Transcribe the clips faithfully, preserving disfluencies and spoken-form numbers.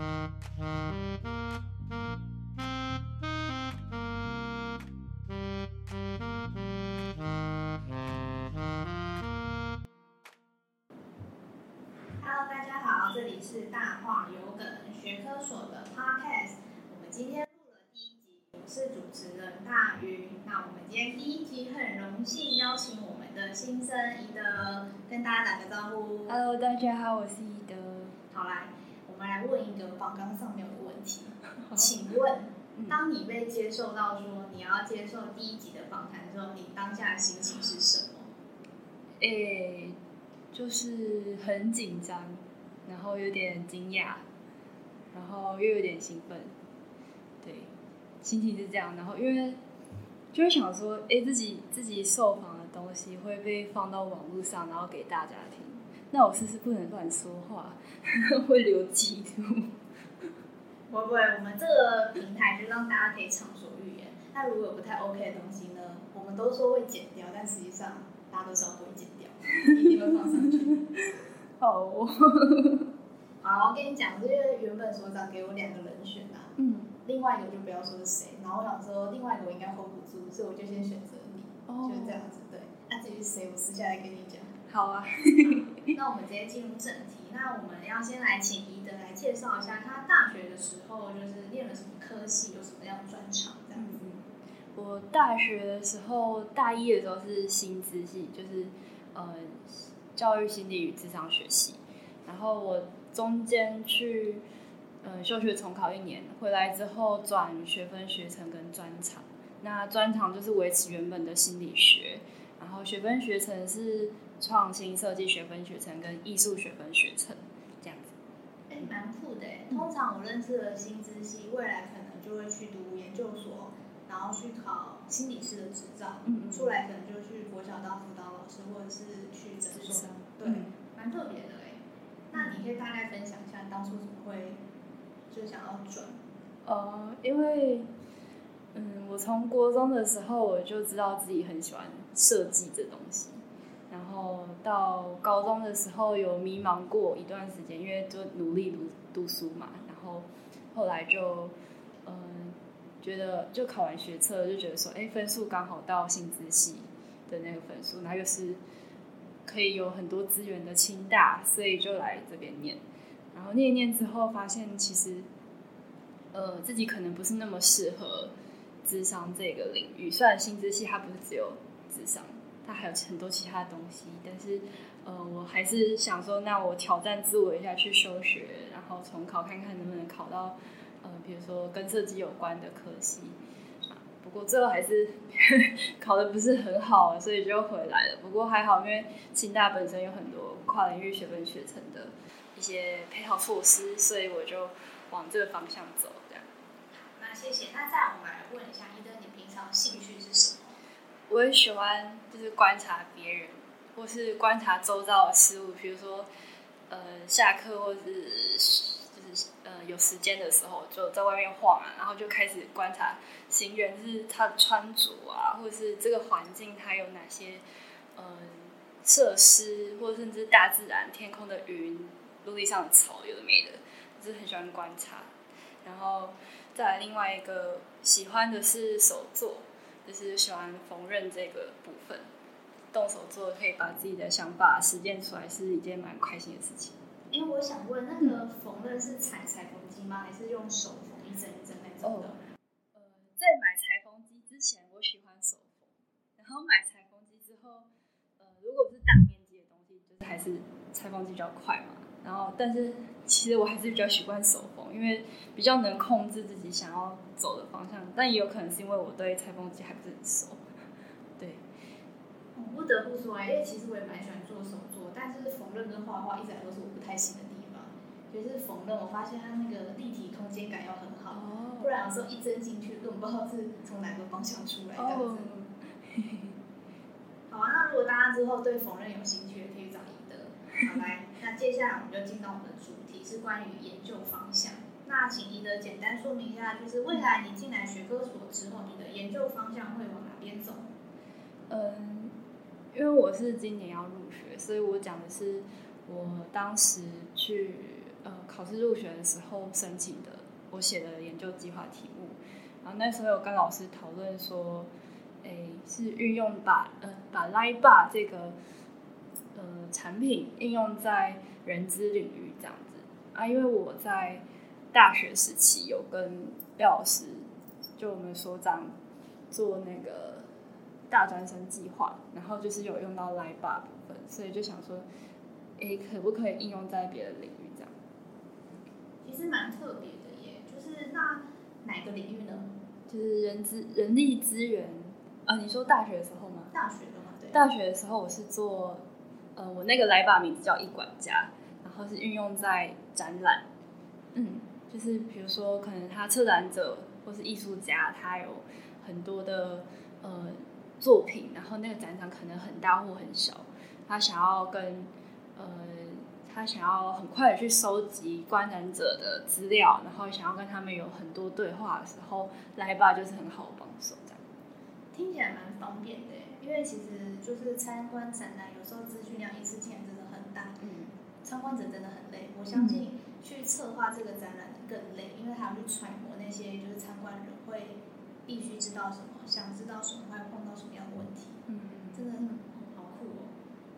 Hello， 大家好，这里是大话有梗学科所的 Podcast。我们今天录了第一集，我是主持人大鱼。那我们今天第一集很荣幸邀请我们的新生宜德，跟大家打个招呼。Hello， 大家好，我是宜德。好来，我们来问一个宝刚上面的问题，请问，当你被接受到说你要接受第一集的访谈的时候，你当下的心情是什么？诶、欸，就是很紧张，然后有点惊讶，然后又有点兴奋，对，心情是这样。然后因为就会想说，诶、欸，自己自己受访的东西会被放到网络上，然后给大家听。那我是不是不能乱说话，会留记录？不会，我们这个平台就让大家可以畅所欲言。那如果有不太 OK 的东西呢，我们都说会剪掉，但实际上大家都知道不会剪掉，一定会放上去。好哦，好，我跟你讲，因为原本所长给我两个人选啊，嗯，另外一个就不要说是谁，然后我想说另外一个我应该 hold 不住，所以我就先选择你，哦、就是这样子对。那、啊、至于谁，我私下来跟你讲。好啊。那我们直接进入正题。那我们要先来请宜德来介绍一下，他大学的时候就是念了什么科系，有什么样的专长这样子。嗯、我大学的时候，大一的时候是心资系，就是呃教育心理与諮商学系。然后我中间去呃休学重考一年，回来之后转学分、学程跟专长。那专长就是维持原本的心理学，然后学分、学程是创新设计学分学程跟艺术学分学程这样子。哎、欸，蛮酷的哎！通常我认识的心资系，未来可能就会去读研究所，然后去考心理师的执照，嗯嗯出来可能就去国小当辅导老师，或者是去诊所。对，蛮、嗯、特别的哎。那你可以大概分享一下当初怎么会就想要转？呃，因为嗯，我从国中的时候我就知道自己很喜欢设计这东西。然后到高中的时候有迷茫过一段时间，因为就努力 读, 读书嘛，然后后来就嗯、呃、觉得就考完学测就觉得说，哎，分数刚好到心资系的那个分数，然后又是可以有很多资源的清大，所以就来这边念。然后念一念之后发现，其实呃自己可能不是那么适合谘商这个领域，虽然心资系它不是只有谘商。它还有很多其他东西，但是，呃，我还是想说，那我挑战自我一下，去休学，然后重考看看能不能考到，呃，比如说跟设计有关的科系。啊、不过最后还是呵呵考得不是很好，所以就回来了。不过还好，因为清大本身有很多跨领域学分学程的一些配套措施，所以我就往这个方向走。这样。那谢谢。那再我们来问一下，宜德，你平常兴趣是什么？我很喜欢就是观察别人，或是观察周遭的事物，比如说，呃，下课或是就是呃有时间的时候就在外面晃啊，然后就开始观察行人是他的穿着啊，或是这个环境它有哪些呃设施，或甚至大自然、天空的云、陆地上的草，有的没的，就是很喜欢观察。然后再来另外一个喜欢的是手作。就是喜欢缝纫这个部分，动手做可以把自己的想法实践出来，是一件蛮开心的事情。因为我想问，那个缝纫是踩裁缝机吗？还是用手缝一针一针那种的？哦、呃，在买裁缝机之前，我喜欢手缝，然后买裁缝机之后，呃，如果是大面积的东西，就是还是裁缝机比较快嘛。然后，但是其实我还是比较喜欢手缝，因为比较能控制自己想要走的方向。但也有可能是因为我对裁缝机还不是很熟。对，我不得不说、欸、因为其实我也蛮喜欢做手作，但是缝纫跟画画一直来都是我不太行的地方。就是缝纫，我发现它那个立体空间感要很好，哦、不然有时候一针进去根本不知道是从哪个方向出来的。哦、好啊，那如果大家之后对缝纫有兴趣，可以找宜德。好来，那接下来我们就进到我们的主题，是关于研究方向。那请宜德简单说明一下，就是未来你进来学科所之后，你的研究方向会往哪边走？嗯，因为我是今年要入学，所以我讲的是我当时去呃考考试入学的时候申请的我写的研究计划题目，然后那时候有跟老师讨论说，诶，是运用把呃把 LINE bot 这个呃产品应用在人资领域这样子啊，因为我在大学时期有跟廖老师，就我们所长做那个大专生计划，然后就是有用到 LINE bot 部分，所以就想说，诶，可不可以应用在别的领域这样？其实蛮特别的耶，就是那哪个领域呢？就是人资人力资源啊，你说大学的时候吗？大学的嘛，对。大学的时候我是做，呃，我那个 LINE bot 名字叫一管家，然后是运用在展览，嗯，就是比如说可能他策展者或是艺术家，他有很多的呃作品，然后那个展场可能很大或很小，他想要跟呃。他想要很快的去收集观展者的资料，然后想要跟他们有很多对话的时候，LINE bot就是很好的帮手这样。听起来蛮方便的，因为其实就是参观展览，有时候资讯量一次性真的很大，嗯，参观者真的很累。我相信去策划这个展览更累，因为还要去揣摩那些就是参观人会必须知道什么，想知道什么，会碰到什么样的问题，嗯，真的很好酷哦。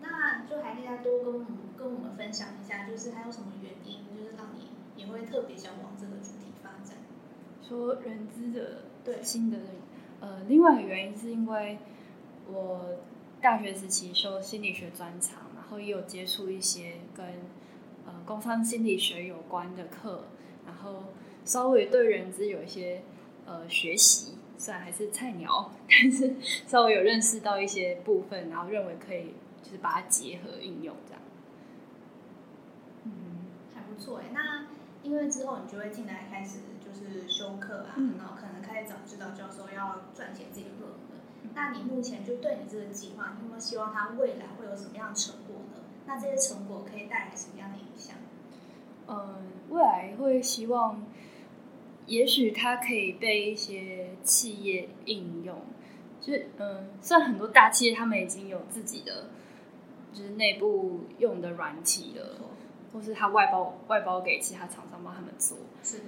那就还大家多跟我们跟我们分享一下，就是还有什么原因，就是让你也会特别想往这个主题发展？说人资的对新的人，呃，另外一个原因是因为我大学时期修心理学专长，然后也有接触一些跟呃工商心理学有关的课，然后稍微对人资有一些呃学习，虽然还是菜鸟，但是稍微有认识到一些部分，然后认为可以。就是把它结合应用这样，嗯，还不错哎。那因为之后你就会进来开始就是修课啊，嗯、然后可能开始找指导教授要撰写自己的论文、嗯。那你目前就对你这个计划，你有没有希望它未来会有什么样的成果呢？那这些成果可以带来什么样的影响？嗯，未来会希望，也许它可以被一些企业应用，就是嗯，虽然很多大企业他们已经有自己的。就是内部用的软体了，或是他外包外包给其他厂商帮他们做。是的，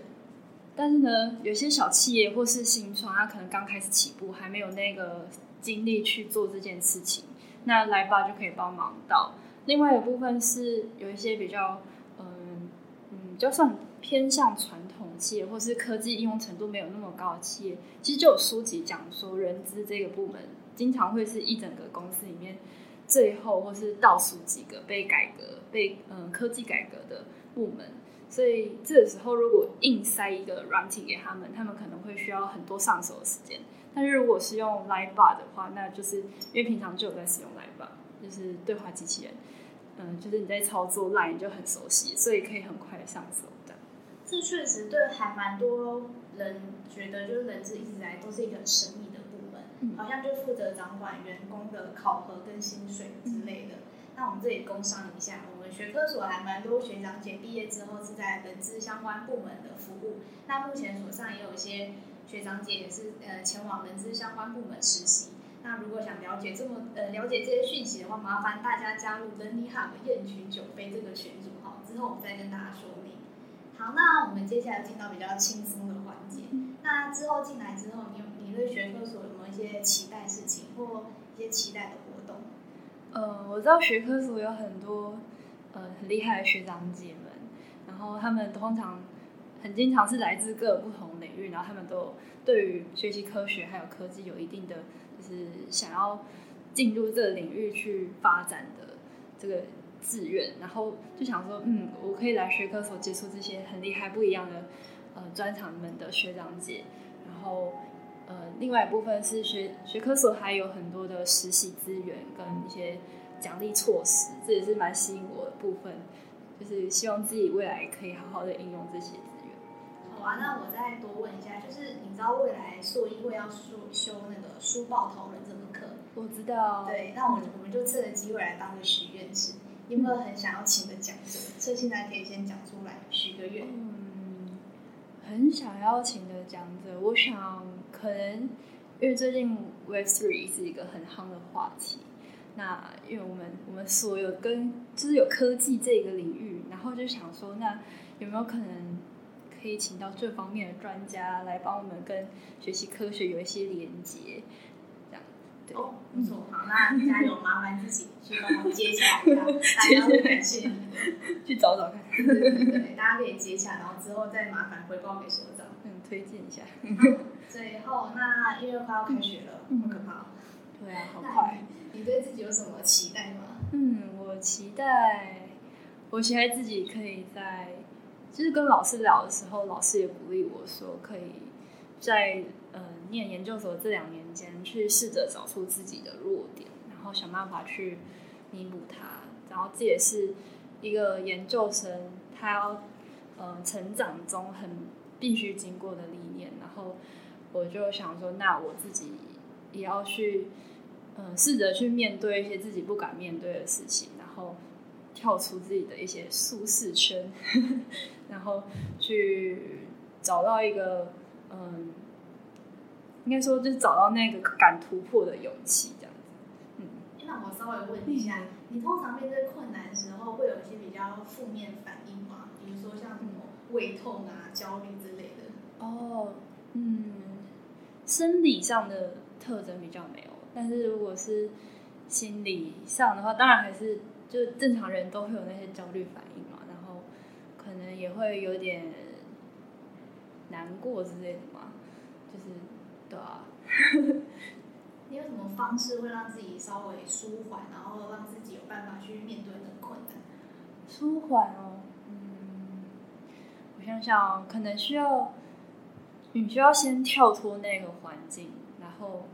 但是呢，有些小企业或是新创，他可能刚开始起步，还没有那个精力去做这件事情。那LINE bot就可以帮忙到。另外一个部分是有一些比较，嗯嗯，就算偏向传统企业或是科技应用程度没有那么高的企业，其实就有书籍讲说，人资这个部门经常会是一整个公司里面。最后或是倒数几个被改革被、嗯、科技改革的部门，所以这个时候如果硬塞一个软体给他们，他们可能会需要很多上手的时间。但是如果是用 LINE bot 的话，那就是因为平常就有在使用 LINE bot， 就是对话机器人，嗯，就是你在操作 LINE 就很熟悉，所以可以很快的上手的。这确实对还蛮多人觉得，就是人资一直来都是一个神秘的。嗯、好像就负责掌管员工的考核跟薪水之类的、嗯、那我们这里工商一下，我们学科所还蛮多学长姐毕业之后是在人资相关部门的服务，那目前所上也有一些学长姐也是、呃、前往人资相关部门实习，那如果想了解这么、呃、了解这些讯息的话，麻烦大家加入 Danny Hub 雁群九飞这个群组，之后我们再跟大家说明。好，那我们接下来进到比较轻松的环节、嗯、那之后进来之后你有你对学科所有没有一些期待事情或一些期待的活动？呃，我知道学科所有很多呃很厉害的学长姐们，然后他们通常很经常是来自各不同领域，然后他们都对于学习科学还有科技有一定的就是想要进入这个领域去发展的这个志愿，然后就想说，嗯，我可以来学科所接触这些很厉害不一样的呃专长们的学长姐，然后。呃，另外一部分是学学科所还有很多的实习资源跟一些奖励措施，这也是蛮吸引我的部分，就是希望自己未来可以好好的应用这些资源。好啊，那我再多问一下，就是你知道未来硕一会要修那个书报讨论这门课？我知道。对，那我们我们就趁着机会来当个许愿池，你有没有很想要请个讲者？趁现在可以先讲出来，许个愿。嗯，很想要请的讲者，我想。可能因为最近 Web 三 是一个很夯的话题，那因为我们我们所有跟就是有科技这个领域，然后就想说，那有没有可能可以请到这方面的专家来帮我们跟学习科学有一些连接？哦，不错，好，那加油，麻烦自己去帮忙接洽一下，大家会感谢你的，去找找看。对对对，大家可以接洽，然后之后再麻烦回报给所长，嗯，推荐一下。最后，那因为快要开学了，嗯、好可怕。对啊，好快。你对自己有什么期待吗？嗯，我期待，我期待自己可以在，就是跟老师聊的时候，老师也鼓励我说，可以在呃念研究所这两年间，去试着找出自己的弱点，然后想办法去弥补它。然后这也是一个研究生他要呃成长中很必须经过的历练。然后我就想说，那我自己也要去呃试着去面对一些自己不敢面对的事情，然后跳出自己的一些舒适圈，然后去找到一个嗯。呃应该说就是找到那个敢突破的勇气这样子。嗯，那我稍微问一下，你通常面对困难的时候会有一些比较负面反应吗？比如说像什么胃痛啊、焦虑之类的？哦，嗯，生理上的特征比较没有，但是如果是心理上的话，当然还是就是正常人都会有那些焦虑反应嘛，然后可能也会有点难过之类的嘛，就是。对啊，你有什么方式会让自己稍微舒缓，然后让自己有办法去面对的困难？舒缓哦，嗯，我想想，可能需要你需要先跳脱那个环境，然后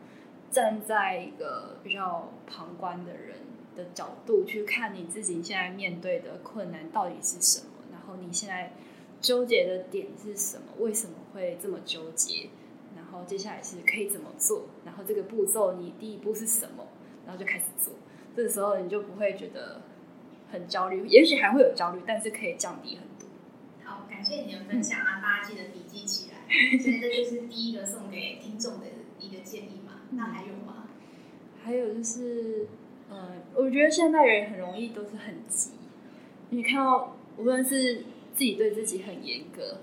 站在一个比较旁观的人的角度去看你自己现在面对的困难到底是什么，然后你现在纠结的点是什么，为什么会这么纠结？然后接下来是可以怎么做，然后这个步骤你第一步是什么，然后就开始做。这个时候你就不会觉得很焦虑，也许还会有焦虑，但是可以降低很多。好，感谢你的分享啊，大家记得笔记起来。所以这就是第一个送给听众的一个建议嘛。那还有吗？还有就是，呃，我觉得现代人很容易都是很急。你看到无论是自己对自己很严格，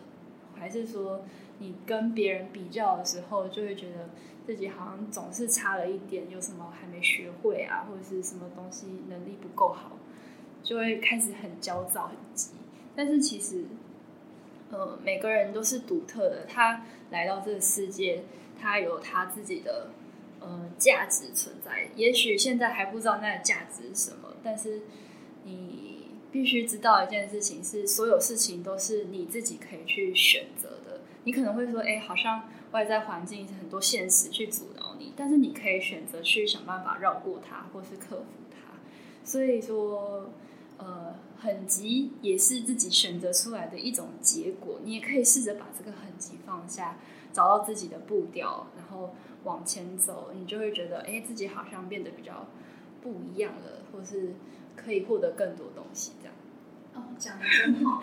还是说。你跟别人比较的时候，就会觉得自己好像总是差了一点，有什么还没学会啊，或者是什么东西能力不够好，就会开始很焦躁、很急。但是其实，呃，每个人都是独特的，他来到这个世界，他有他自己的呃价值存在。也许现在还不知道那个价值是什么，但是你必须知道一件事情是，所有事情都是你自己可以去选择的。你可能会说，哎，好像外在环境很多现实去阻挠你，但是你可以选择去想办法绕过它，或是克服它。所以说，呃，很急也是自己选择出来的一种结果。你也可以试着把这个很急放下，找到自己的步调，然后往前走，你就会觉得，哎，自己好像变得比较不一样了，或是可以获得更多东西这样。哦，讲得真好，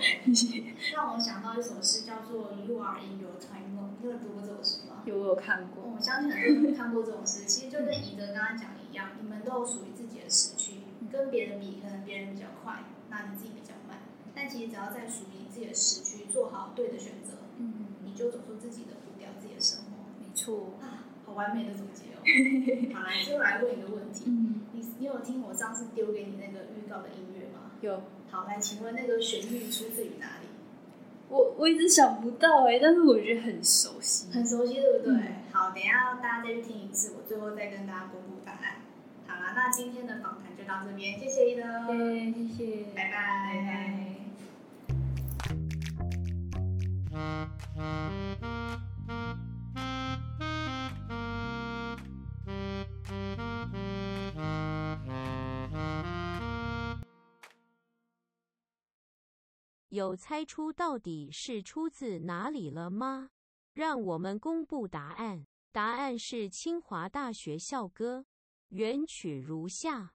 让我想到一首诗，叫做《You Are in Your Time》。你有读过这首诗吗？有，我有看过。我相信很多人都看过这种诗。其实就跟宜德刚刚讲的一样，你们都有属于自己的时区。跟别人比，可能别人比较快，那你自己比较慢。但其实只要在属于自己的时区，做好对的选择，嗯，你就走出自己的步调，自己的生活。没错。啊，好完美的总结哦。好，来，最后来问一个问题。嗯，你你有听我上次丢给你那个预告的音乐吗？有。好，来，请问那个旋律出自于哪里？我我一直想不到哎、欸，但是我觉得很熟悉，很熟悉，对不对？嗯、好，等一下大家再去听一次，我最后再跟大家公布答案。好啦，那今天的访谈就到这边，谢谢宜德，谢谢，拜拜，拜拜。有猜出到底是出自哪里了吗？让我们公布答案。答案是清华大学校歌。原曲如下。